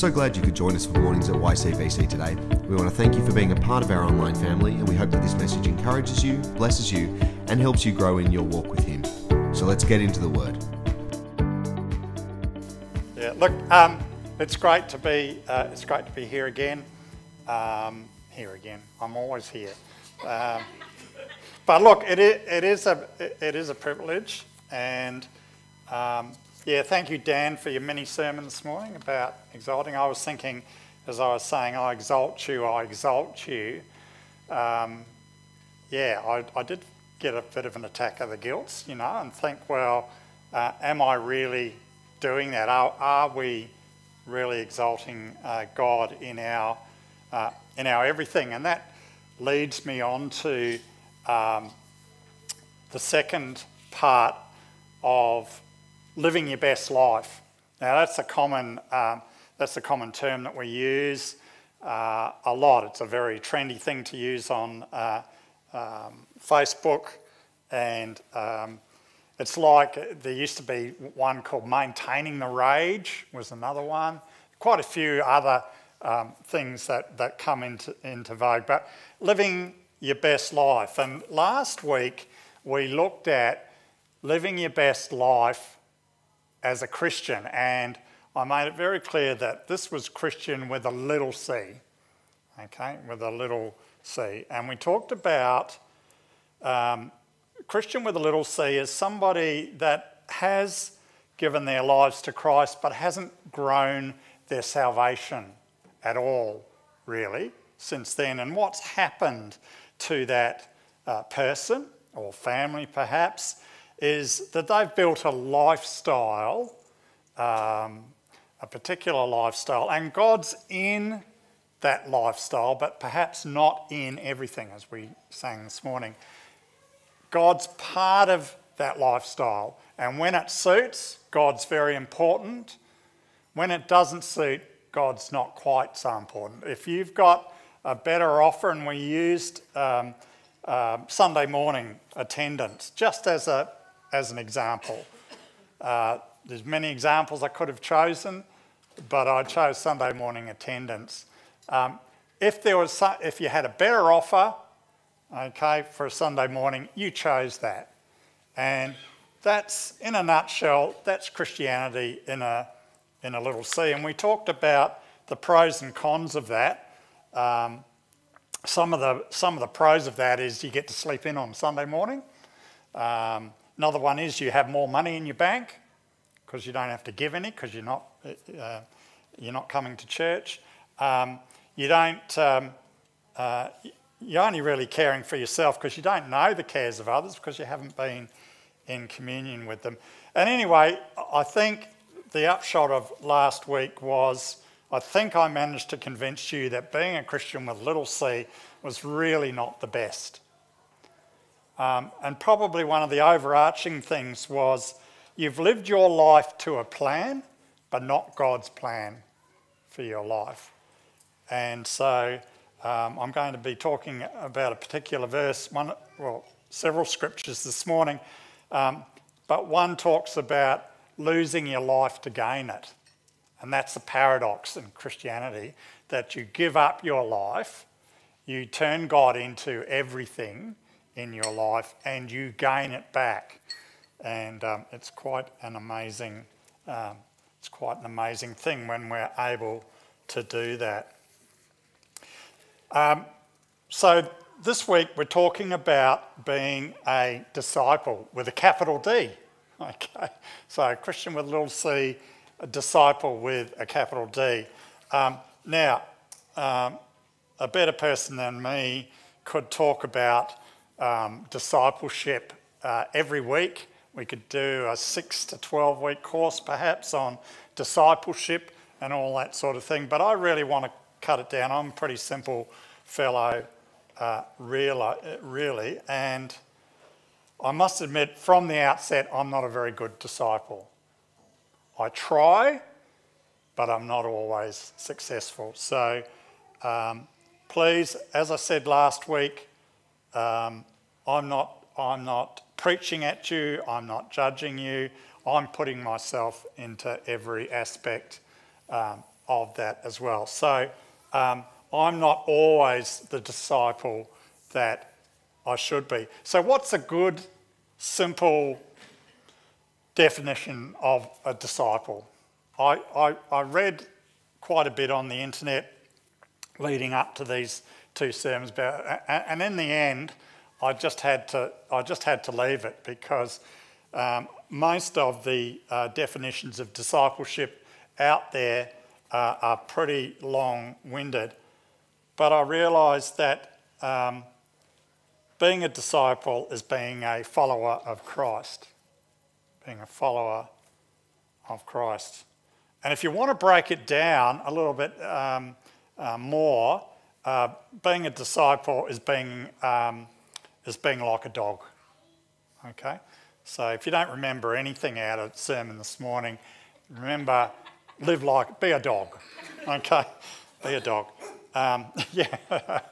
so glad you could join us for Mornings at YCVC today. We want to thank you for being a part of our online family, and we hope that this message encourages you, blesses you, and helps you grow in your walk with Him. So let's get into the Word. Yeah, look, it's great to be here again. I'm always here. But look, it is a privilege, and thank you, Dan, for your mini sermon this morning about exalting. I was thinking, as I was saying, I exalt you. I did get a bit of an attack of the guilt, and think, am I really doing that? Are we really exalting God in our everything? And that leads me on to the second part of living your best life. Now that's a common term that we use a lot. It's a very trendy thing to use on Facebook, and it's like there used to be one called Maintaining the Rage was another one. Quite a few other things that come into vogue, but living your best life. And last week we looked at living your best life as a Christian, and I made it very clear that this was Christian with a little c, and we talked about Christian with a little c is somebody that has given their lives to Christ but hasn't grown their salvation at all, really, since then, and what's happened to that person or family perhaps is that they've built a lifestyle, a particular lifestyle, and God's in that lifestyle, but perhaps not in everything, as we sang this morning. God's part of that lifestyle, and when it suits, God's very important. When it doesn't suit, God's not quite so important. If you've got a better offer, and we used Sunday morning attendance just as an example. There's many examples I could have chosen, but I chose Sunday morning attendance. If you had a better offer, for a Sunday morning, you chose that, and that's, in a nutshell, that's Christianity in a little c. And we talked about the pros and cons of that. Some of the pros of that is you get to sleep in on Sunday morning. Another one is you have more money in your bank because you don't have to give any because you're not coming to church. You're only really caring for yourself because you don't know the cares of others because you haven't been in communion with them. And anyway, I think the upshot of last week was I think I managed to convince you that being a Christian with little c was really not the best. And probably one of the overarching things was you've lived your life to a plan, but not God's plan for your life. And so I'm going to be talking about a particular verse, several scriptures this morning, but one talks about losing your life to gain it. And that's the paradox in Christianity, that you give up your life, you turn God into everything in your life, and you gain it back. And it's quite an amazing thing when we're able to do that. So this week we're talking about being a disciple with a capital D. So a Christian with a little c, a disciple with a capital D. A better person than me could talk about discipleship every week. We could do a 6 to 12 week course perhaps on discipleship and all that sort of thing, but I really want to cut it down. I'm a pretty simple fellow, really, and I must admit from the outset I'm not a very good disciple. I try, but I'm not always successful. So please, as I said last week, I'm not preaching at you, I'm not judging you, I'm putting myself into every aspect of that as well. So I'm not always the disciple that I should be. So what's a good, simple definition of a disciple? I read quite a bit on the internet leading up to these two sermons, and in the end, I just had to leave it because most of the definitions of discipleship out there are pretty long-winded. But I realised that being a disciple is being a follower of Christ. Being a follower of Christ. And if you want to break it down a little bit more, being a disciple is being like a dog. Okay? So if you don't remember anything out of the sermon this morning, remember, live like, be a dog. Okay? Be a dog. Yeah.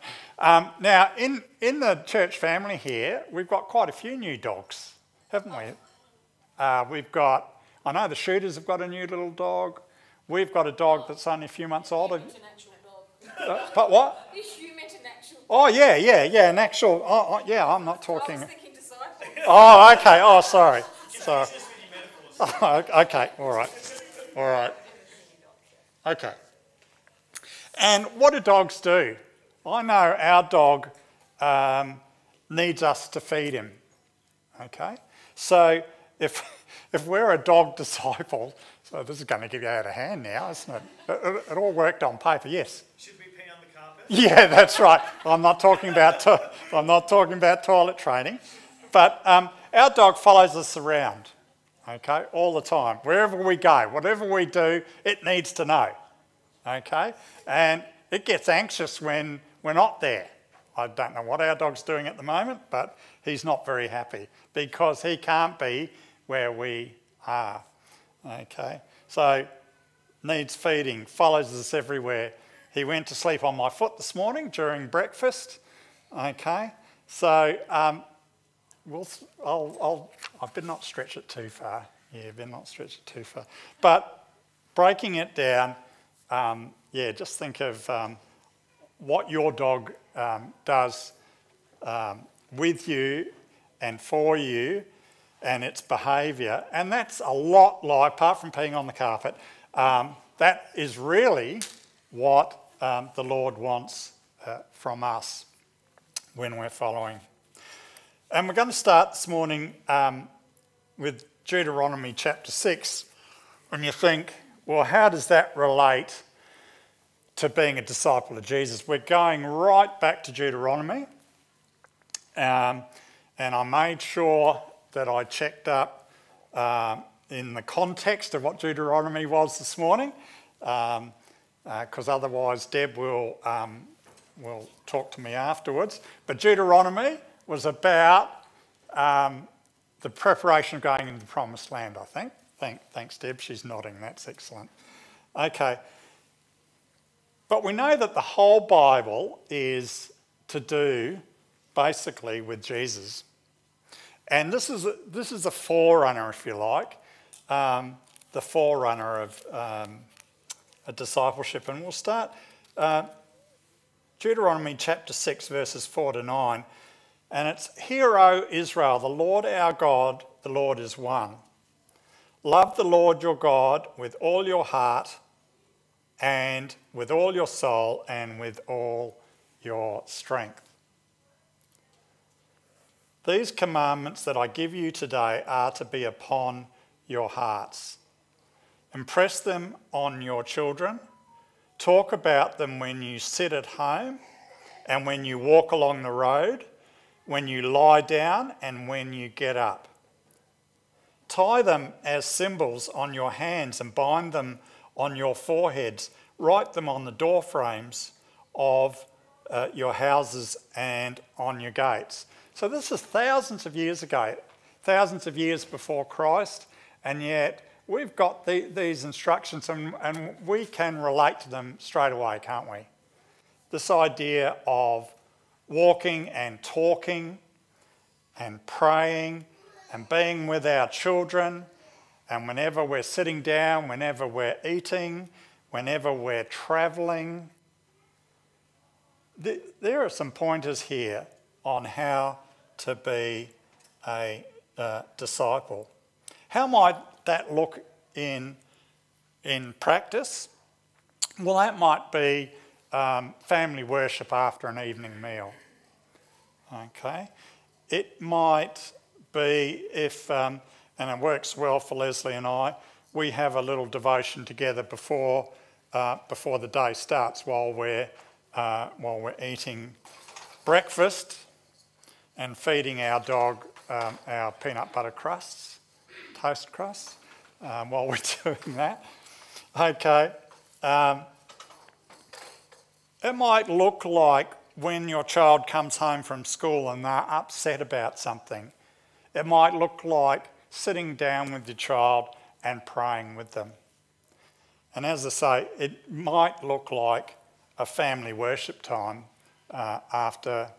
Now, in the church family here, we've got quite a few new dogs, haven't we? We've got, I know the Shooters have got a new little dog. We've got a dog that's only a few months old. An actual dog. But what? You meant an actual dog. Oh, yeah, an actual, yeah, I'm not talking. I was thinking disciple. Oh, okay, oh, sorry. Sorry. Oh, okay, all right. Okay. And what do dogs do? I know our dog needs us to feed him, okay? So if we're a dog disciple, so this is going to get out of hand now, isn't it? It all worked on paper, yes. Should we pee on the carpet? Yeah, that's right. I'm not talking about toilet training, but our dog follows us around, okay, all the time. Wherever we go, whatever we do, it needs to know, okay, and it gets anxious when we're not there. I don't know what our dog's doing at the moment, but he's not very happy because he can't be where we are. Okay, so needs feeding, follows us everywhere. He went to sleep on my foot this morning during breakfast. Okay, so I've been not stretch it too far. Yeah, been not stretch it too far. But breaking it down, yeah, just think of what your dog does with you and for you and its behaviour. And that's a lot like, apart from peeing on the carpet, that is really what the Lord wants from us when we're following. And we're going to start this morning with Deuteronomy chapter 6. And you think, well, how does that relate to being a disciple of Jesus? We're going right back to Deuteronomy. And I made sure that I checked up in the context of what Deuteronomy was this morning, because otherwise Deb will talk to me afterwards. But Deuteronomy was about the preparation of going into the Promised Land, I think. Thanks, Deb. She's nodding. That's excellent. Okay. But we know that the whole Bible is to do basically with Jesus. And this is a forerunner, if you like, the forerunner of a discipleship. And we'll start Deuteronomy chapter 6, verses 4 to 9. And it's, "Hear, O Israel, the Lord our God, the Lord is one. Love the Lord your God with all your heart and with all your soul and with all your strength. These commandments that I give you today are to be upon your hearts. Impress them on your children. Talk about them when you sit at home and when you walk along the road, when you lie down and when you get up. Tie them as symbols on your hands and bind them on your foreheads. Write them on the door frames of your houses and on your gates." So this is thousands of years ago, thousands of years before Christ, and yet we've got these instructions and we can relate to them straight away, can't we? This idea of walking and talking and praying and being with our children and whenever we're sitting down, whenever we're eating, whenever we're traveling. There are some pointers here on how to be a disciple. How might that look in practice? Well, that might be family worship after an evening meal. Okay, it might be if, and it works well for Leslie and I, we have a little devotion together before the day starts while we're eating breakfast and feeding our dog our peanut butter crusts, toast crusts, while we're doing that. Okay. It might look like when your child comes home from school and they're upset about something. It might look like sitting down with your child and praying with them. And as I say, it might look like a family worship time after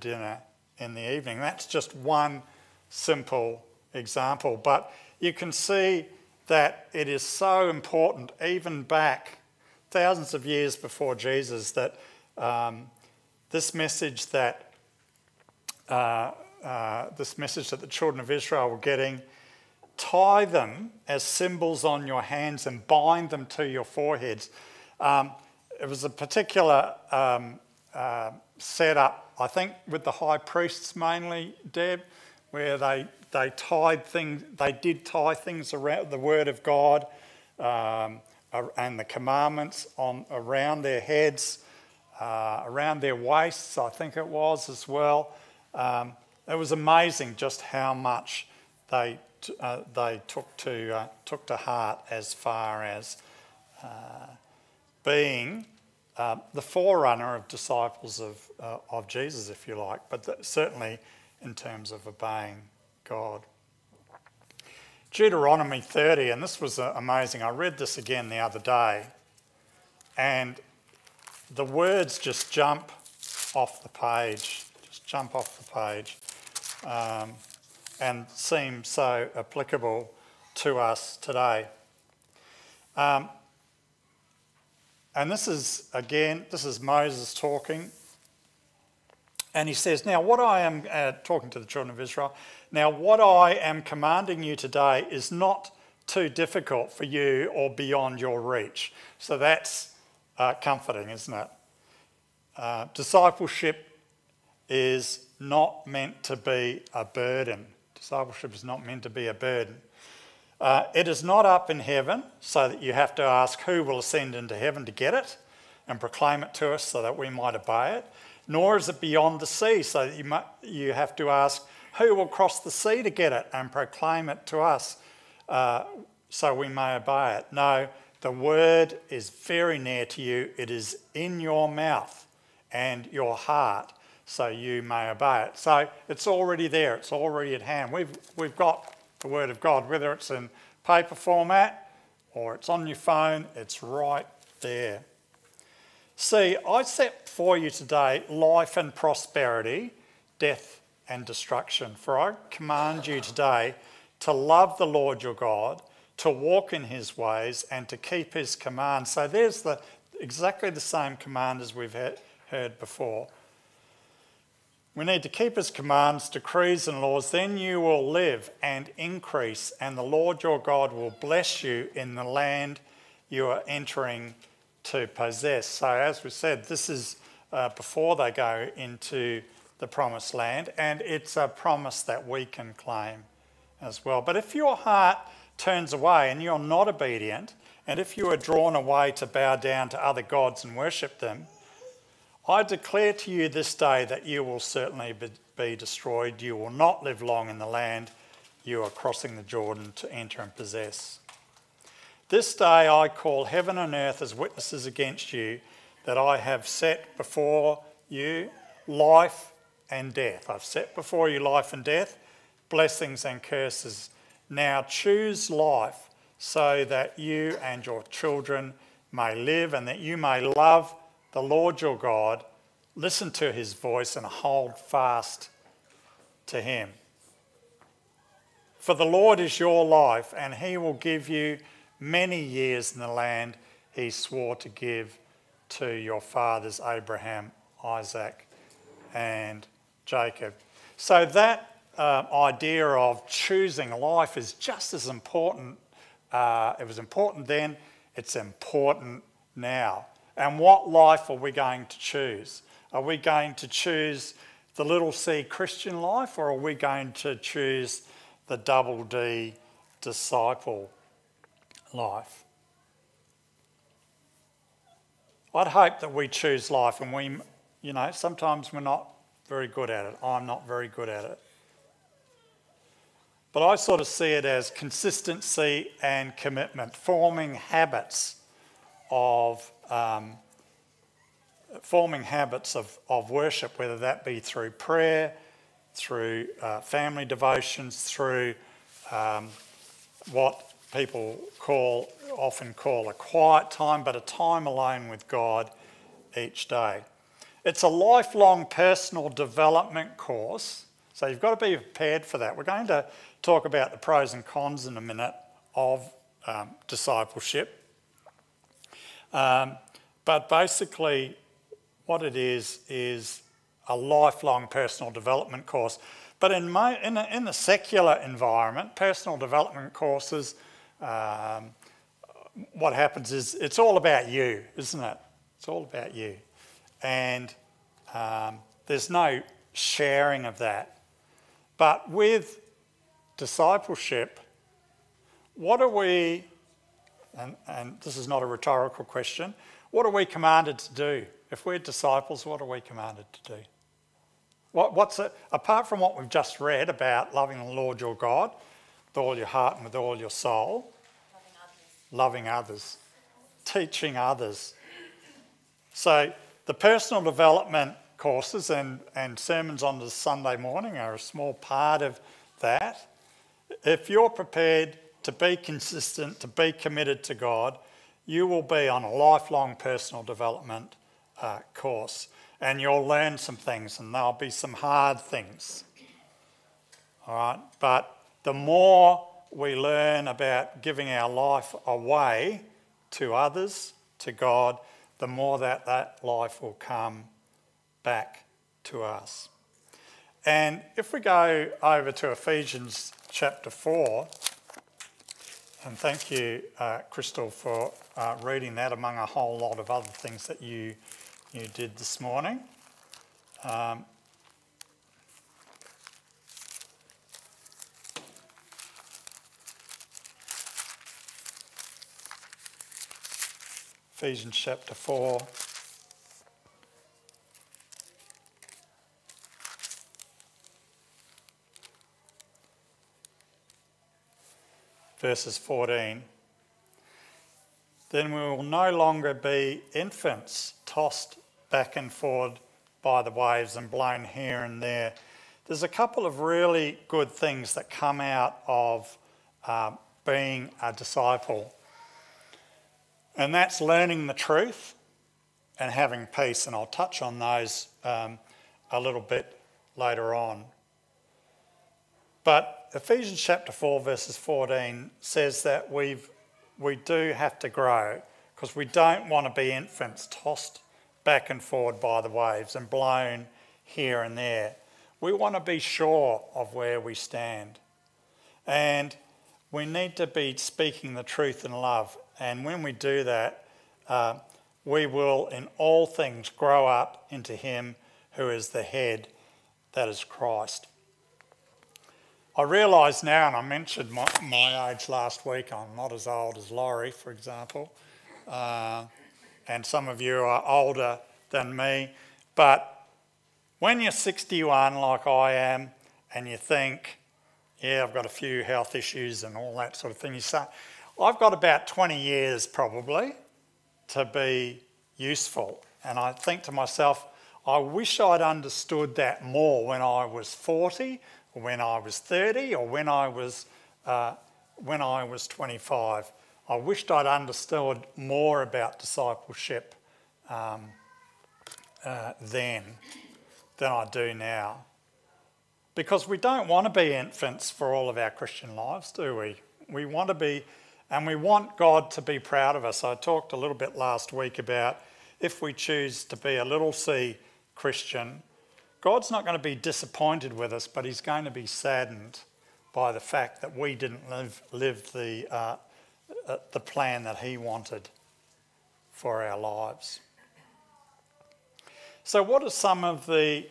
dinner in the evening. That's just one simple example. But you can see that it is so important, even back thousands of years before Jesus, that this message that the children of Israel were getting, tie them as symbols on your hands and bind them to your foreheads. It was a particular setup, I think, with the high priests mainly, Deb, where they did tie things around the Word of God and the commandments around their heads, around their waists, I think it was as well. It was amazing just how much they took to heart as far as being the forerunner of disciples of Jesus, if you like, but certainly in terms of obeying God. Deuteronomy 30, and this was amazing. I read this again the other day, and the words just jump off the page, and seem so applicable to us today. And this is Moses talking. And he says, now what I am, talking to the children of Israel, now what I am commanding you today is not too difficult for you or beyond your reach. So that's comforting, isn't it? Discipleship is not meant to be a burden. Discipleship is not meant to be a burden. It is not up in heaven, so that you have to ask who will ascend into heaven to get it and proclaim it to us so that we might obey it. Nor is it beyond the sea, so that you have to ask who will cross the sea to get it and proclaim it to us so we may obey it. No, the word is very near to you. It is in your mouth and your heart, so you may obey it. So it's already there. It's already at hand. We've got the Word of God, whether it's in paper format or it's on your phone, it's right there. See, I set for you today life and prosperity, death and destruction. For I command you today to love the Lord your God, to walk in his ways and to keep his commands. So there's exactly the same command as we've heard before. We need to keep his commands, decrees and laws, then you will live and increase, and the Lord your God will bless you in the land you are entering to possess. So as we said, this is before they go into the promised land, and it's a promise that we can claim as well. But if your heart turns away and you're not obedient, and if you are drawn away to bow down to other gods and worship them, I declare to you this day that you will certainly be destroyed. You will not live long in the land you are crossing the Jordan to enter and possess. This day I call heaven and earth as witnesses against you that I have set before you life and death. I've set before you life and death, blessings and curses. Now choose life so that you and your children may live and that you may love the Lord your God, listen to his voice and hold fast to him. For the Lord is your life, and he will give you many years in the land he swore to give to your fathers Abraham, Isaac and Jacob. So that idea of choosing life is just as important. It was important then, it's important now. And what life are we going to choose? Are we going to choose the little c Christian life, or are we going to choose the double D disciple life? I'd hope that we choose life, and we, you know, sometimes we're not very good at it. I'm not very good at it. But I sort of see it as consistency and commitment, forming habits of worship, whether that be through prayer, through family devotions, through what people often call a quiet time, but a time alone with God each day. It's a lifelong personal development course, so you've got to be prepared for that. We're going to talk about the pros and cons in a minute of discipleship. But basically what it is a lifelong personal development course. But in the secular environment, personal development courses, what happens is it's all about you, isn't it? It's all about you. And there's no sharing of that. But with discipleship, what are we... And this is not a rhetorical question. What are we commanded to do? If we're disciples, what are we commanded to do? Apart from what we've just read about loving the Lord your God with all your heart and with all your soul, loving others, teaching others. So the personal development courses and sermons on the Sunday morning are a small part of that. If you're prepared to be consistent, to be committed to God, you will be on a lifelong personal development course, and you'll learn some things, and there'll be some hard things. All right, but the more we learn about giving our life away to others, to God, the more that life will come back to us. And if we go over to Ephesians chapter 4, and thank you, Crystal, for reading that among a whole lot of other things that you did this morning. Ephesians chapter 4. Verses 14, then we will no longer be infants tossed back and forth by the waves and blown here and there. There's a couple of really good things that come out of being a disciple. And that's learning the truth and having peace. And I'll touch on those a little bit later on. But Ephesians chapter 4 verses 14 says that we do have to grow, because we don't want to be infants tossed back and forward by the waves and blown here and there. We want to be sure of where we stand. And we need to be speaking the truth in love. And when we do that, we will in all things grow up into him who is the head, that is Christ. I realise now, and I mentioned my age last week, I'm not as old as Laurie, for example, and some of you are older than me, but when you're 61 like I am, and you think, yeah, I've got a few health issues and all that sort of thing, you say, I've got about 20 years probably to be useful. And I think to myself, I wish I'd understood that more when I was 40, or when I was 30, or when I was 25. I wished I'd understood more about discipleship then than I do now. Because we don't want to be infants for all of our Christian lives, do we? We want to be And we want God to be proud of us. I talked a little bit last week about if we choose to be a little c Christian, God's not going to be disappointed with us, but he's going to be saddened by the fact that we didn't live the plan that he wanted for our lives. So what are some of the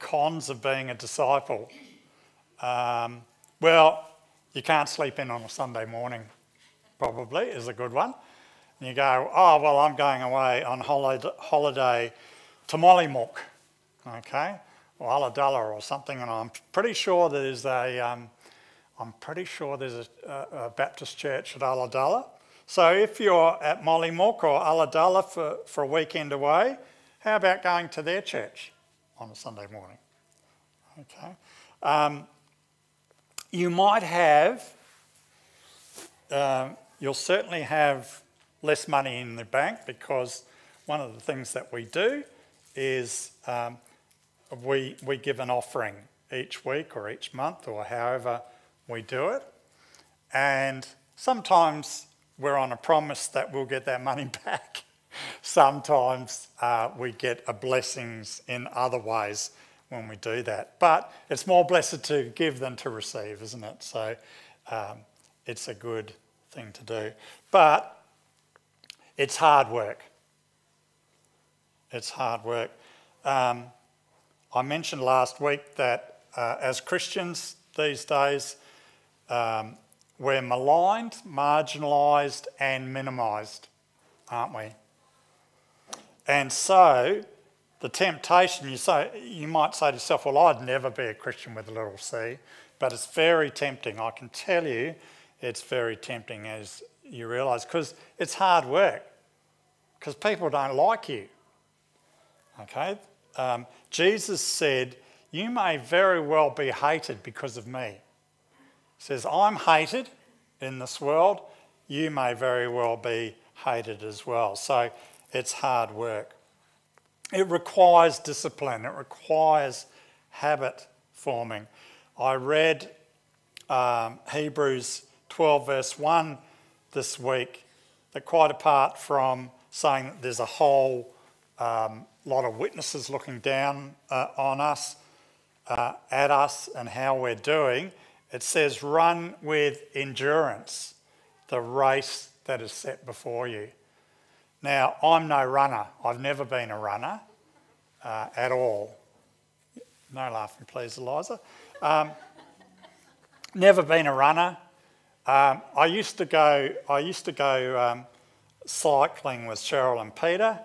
cons of being a disciple? Well, you can't sleep in on a Sunday morning, probably, is a good one. And you go, oh, well, I'm going away on holiday to Mollymook, okay, or Ulladulla or something, and I'm pretty sure there's a Baptist church at Ulladulla. So if you're at Mollymook or Ulladulla for a weekend away, how about going to their church on a Sunday morning? Okay. You might have, you'll certainly have less money in the bank, because one of the things that we do is we give an offering each week or each month or however we do it. And sometimes we're on a promise that we'll get that money back. Sometimes we get a blessings in other ways when we do that. But it's more blessed to give than to receive, isn't it? So it's a good thing to do. But it's hard work. It's hard work. I mentioned last week that as Christians these days, we're maligned, marginalised and minimised, aren't we? And so the temptation, you might say to yourself, well, I'd never be a Christian with a little c, but it's very tempting. I can tell you it's very tempting as you realise, because it's hard work, because people don't like you. Okay? Jesus said, you may very well be hated because of me. He says, I'm hated in this world. You may very well be hated as well. So it's hard work. It requires discipline. It requires habit forming. I read Hebrews 12 verse 1 this week, that quite apart from saying that there's a whole lot of witnesses looking down on us, at us and how we're doing, it says run with endurance the race that is set before you. Now, I'm no runner. I've never been a runner at all. No laughing, please, Eliza. Never been a runner. I used to go cycling with Cheryl and Peter,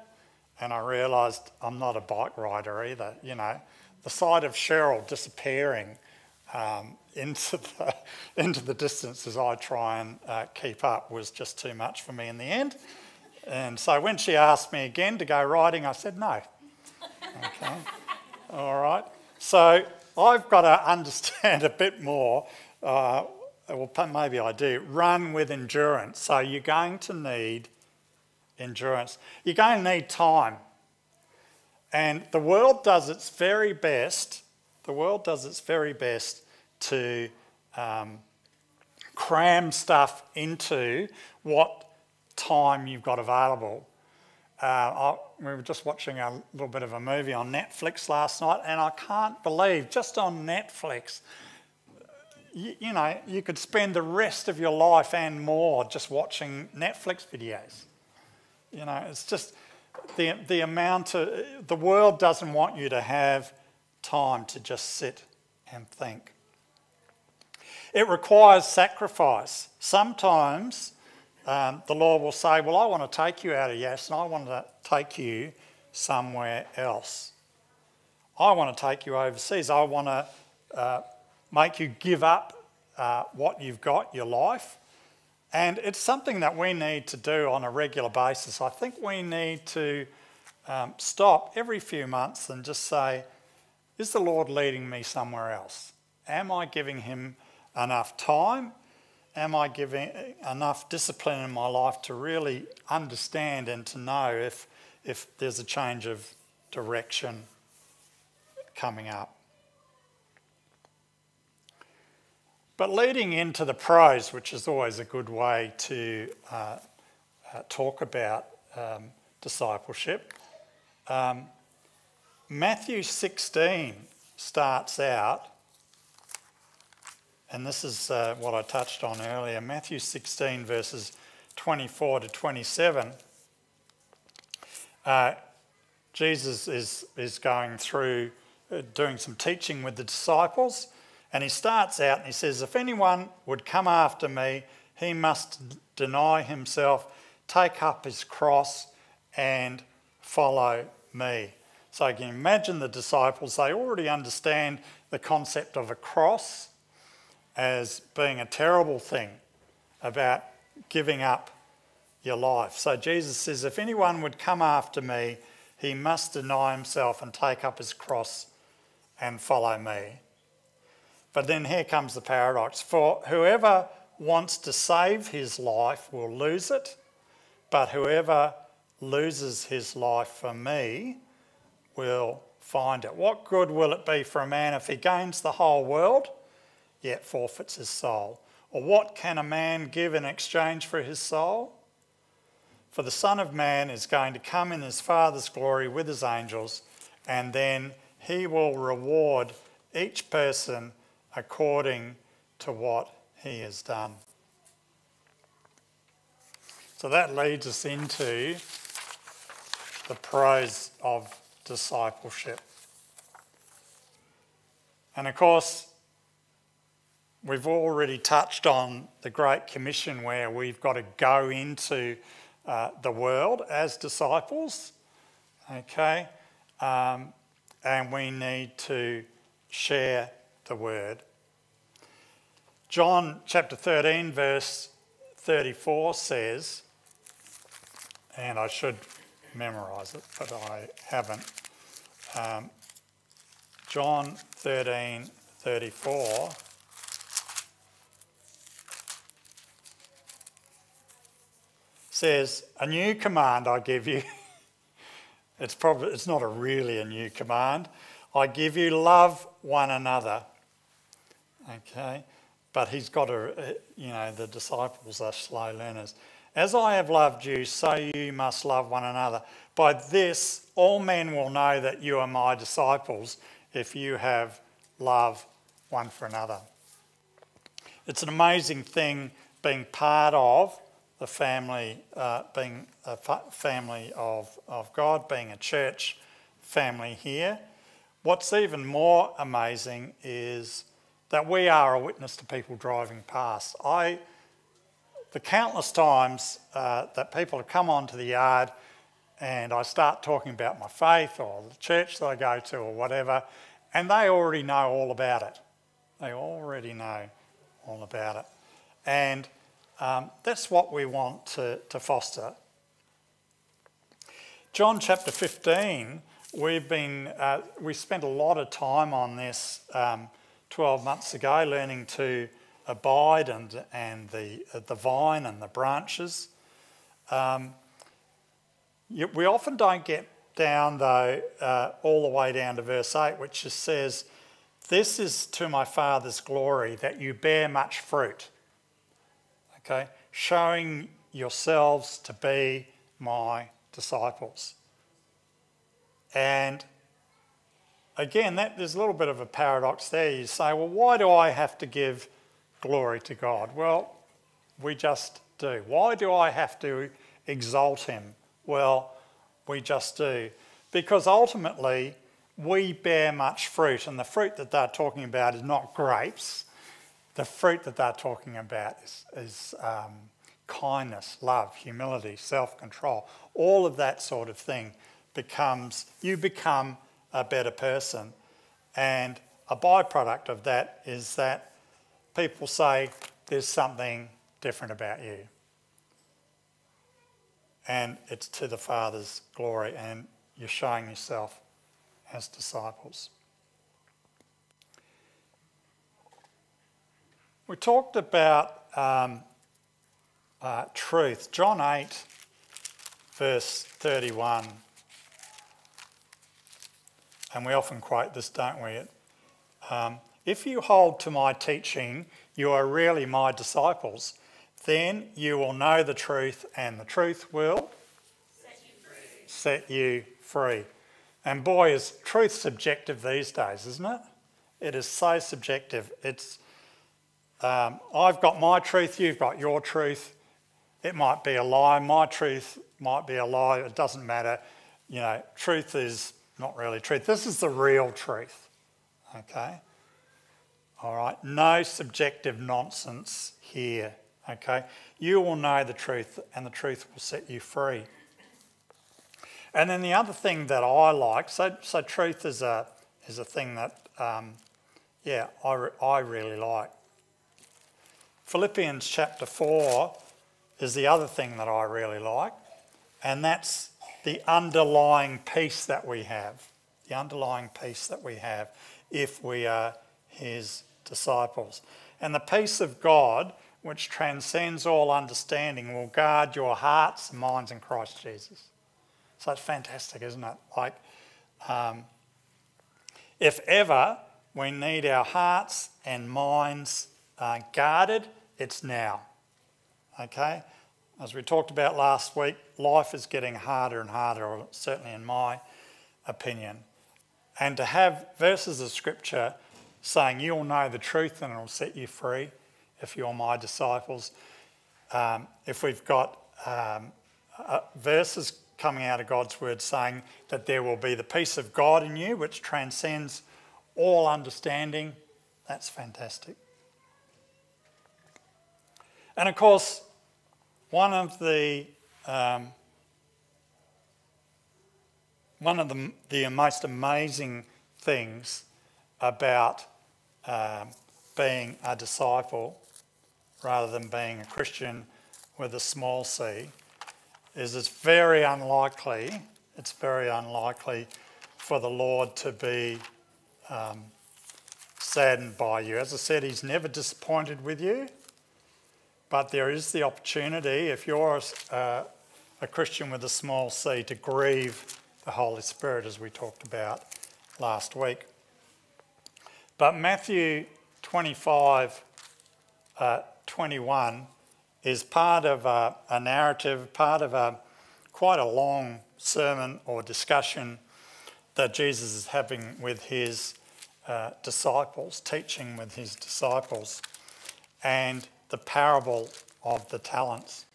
and I realised I'm not a bike rider either. You know, the sight of Cheryl disappearing into the distance as I try and keep up was just too much for me in the end. And so when she asked me again to go riding, I said no. Okay, all right. So I've got to understand a bit more. Well, maybe I do. Run with endurance. So you're going to need endurance. You're going to need time. And the world does its very best, to cram stuff into what time you've got available. We were just watching a little bit of a movie on Netflix last night, and I can't believe, just on Netflix, you know, you could spend the rest of your life and more just watching Netflix videos. You know, it's just the amount of... The world doesn't want you to have time to just sit and think. It requires sacrifice. Sometimes the Lord will say, well, I want to take you out of Yass and I want to take you somewhere else. I want to take you overseas. I want to make you give up what you've got, your life. And it's something that we need to do on a regular basis. I think we need to stop every few months and just say, is the Lord leading me somewhere else? Am I giving him enough time? Am I giving enough discipline in my life to really understand and to know if there's a change of direction coming up? But leading into the pros, which is always a good way to talk about discipleship, Matthew 16 starts out, and this is what I touched on earlier, Matthew 16 verses 24 to 27. Jesus is going through, doing some teaching with the disciples, and he starts out and he says, "If anyone would come after me, he must deny himself, take up his cross and follow me." So you can imagine the disciples, they already understand the concept of a cross as being a terrible thing, about giving up your life. So Jesus says, if anyone would come after me, he must deny himself and take up his cross and follow me. But then here comes the paradox. For whoever wants to save his life will lose it, but whoever loses his life for me will find it. What good will it be for a man if he gains the whole world, yet forfeits his soul? Or what can a man give in exchange for his soul? For the Son of Man is going to come in his Father's glory with his angels, and then he will reward each person according to what he has done. So that leads us into the pros of discipleship. And of course, we've already touched on the Great Commission, where we've got to go into the world as disciples, okay? And we need to share the word. John chapter 13 verse 34 says, and I should memorise it, but I haven't. John 13:34. Says, a new command I give you. It's not really a new command. I give you, love one another. Okay, but he's got to, the disciples are slow learners. As I have loved you, so you must love one another. By this, all men will know that you are my disciples, if you have love one for another. It's an amazing thing being part of the family, being a family of God, being a church family here. What's even more amazing is that we are a witness to people driving past. The countless times that people have come onto the yard and I start talking about my faith or the church that I go to or whatever, and they already know all about it. They already know all about it. And that's what we want to foster. John chapter 15, we spent a lot of time on this 12 months ago, learning to abide and the vine and the branches. We often don't get down, though, all the way down to verse 8, which just says, "This is to my Father's glory, that you bear much fruit." Okay, showing yourselves to be my disciples. And again, there's a little bit of a paradox there. You say, well, why do I have to give glory to God? Well, we just do. Why do I have to exalt him? Well, we just do. Because ultimately, we bear much fruit, and the fruit that they're talking about is not grapes. The fruit that they're talking about is kindness, love, humility, self-control. All of that sort of thing you become a better person. And a byproduct of that is that people say, there's something different about you. And it's to the Father's glory, and you're showing yourself as disciples. We talked about truth. John 8, verse 31. And we often quote this, don't we? If you hold to my teaching, you are really my disciples. Then you will know the truth, and the truth will set you free. And boy, is truth subjective these days, isn't it? It is so subjective. It's I've got my truth, you've got your truth. It might be a lie. My truth might be a lie. It doesn't matter. You know, truth is not really truth. This is the real truth. Okay? All right. No subjective nonsense here. Okay? You will know the truth, and the truth will set you free. And then the other thing that I like, so truth is a thing that, I really like. Philippians chapter 4 is the other thing that I really like, and that's the underlying peace that we have, if we are his disciples. And the peace of God, which transcends all understanding, will guard your hearts and minds in Christ Jesus. So it's fantastic, isn't it? Like, if ever we need our hearts and minds guarded, it's now. Okay? As we talked about last week, life is getting harder and harder, or certainly in my opinion. And to have verses of scripture saying, you'll know the truth and it'll set you free if you're my disciples. If we've got verses coming out of God's word saying that there will be the peace of God in you, which transcends all understanding, that's fantastic. And of course, one of the most amazing things about being a disciple rather than being a Christian with a small c is it's very unlikely for the Lord to be saddened by you. As I said, he's never disappointed with you, but there is the opportunity, if you're a Christian with a small c, to grieve the Holy Spirit, as we talked about last week. But Matthew 25:21 is part of a narrative, part of quite a long sermon or discussion that Jesus is having with his disciples, teaching with his disciples, and the parable of the talents.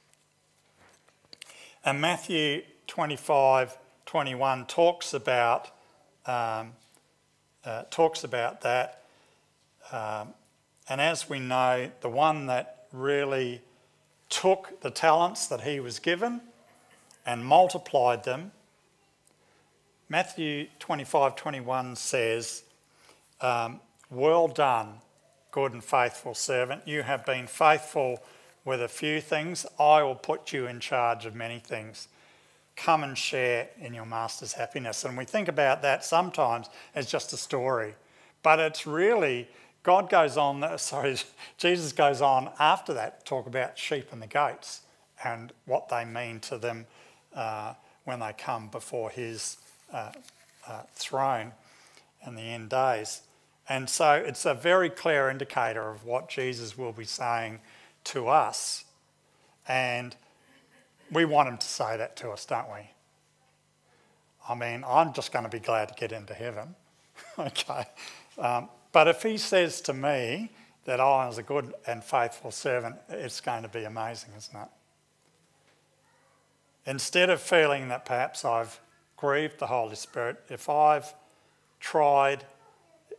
And Matthew 25:21 talks about that. And as we know, the one that really took the talents that he was given and multiplied them, Matthew 25:21 says, well done, good and faithful servant. You have been faithful with a few things. I will put you in charge of many things. Come and share in your master's happiness. And we think about that sometimes as just a story, but it's really, Jesus goes on after that to talk about sheep and the goats and what they mean to them when they come before his throne in the end days. And so it's a very clear indicator of what Jesus will be saying to us. And we want him to say that to us, don't we? I mean, I'm just going to be glad to get into heaven. Okay. But if he says to me that I was a good and faithful servant, it's going to be amazing, isn't it? Instead of feeling that perhaps I've grieved the Holy Spirit, if I've tried,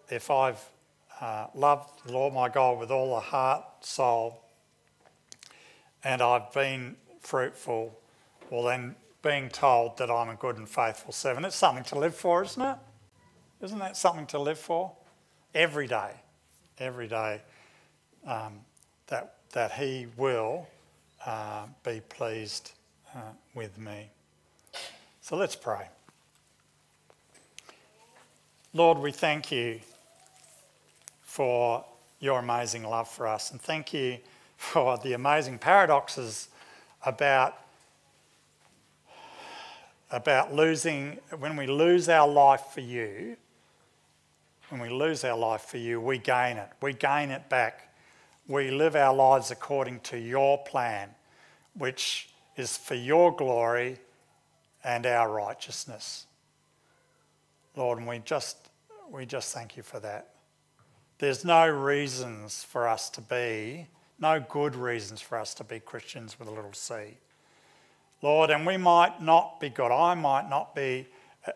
if I've loved the Lord my God with all the heart, soul, and I've been fruitful, well then being told that I'm a good and faithful servant, it's something to live for, isn't it? Isn't that something to live for? Every day that he will be pleased with me. So let's pray. Lord, we thank you for your amazing love for us, and thank you for the amazing paradoxes about losing, when we lose our life for you, we gain it back we live our lives according to your plan, which is for your glory and our righteousness. Lord, and we just thank you for that. There's no reasons for us to be, no good reasons for us to be Christians with a little c. Lord, and we might not be good. I might not be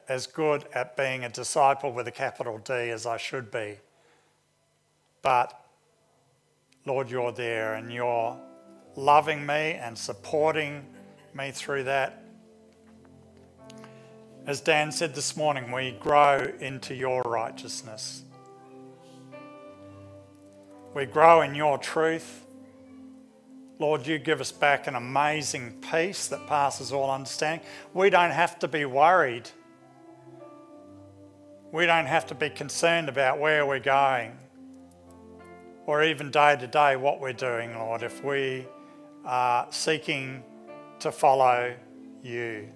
as good at being a disciple with a capital D as I should be. But, Lord, you're there and you're loving me and supporting me through that. As Dan said this morning, we grow into your righteousness. We grow in your truth. Lord, you give us back an amazing peace that passes all understanding. We don't have to be worried. We don't have to be concerned about where we're going or even day to day what we're doing, Lord, if we are seeking to follow you.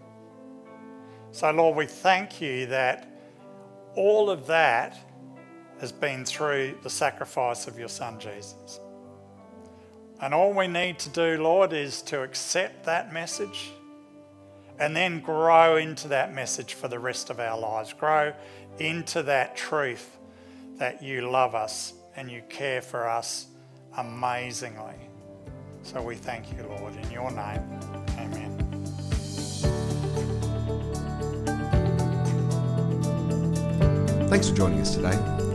So, Lord, we thank you that all of that has been through the sacrifice of your Son, Jesus. And all we need to do, Lord, is to accept that message and then grow into that message for the rest of our lives. Grow into that truth that you love us and you care for us amazingly. So we thank you, Lord, in your name. Amen. Thanks for joining us today.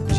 As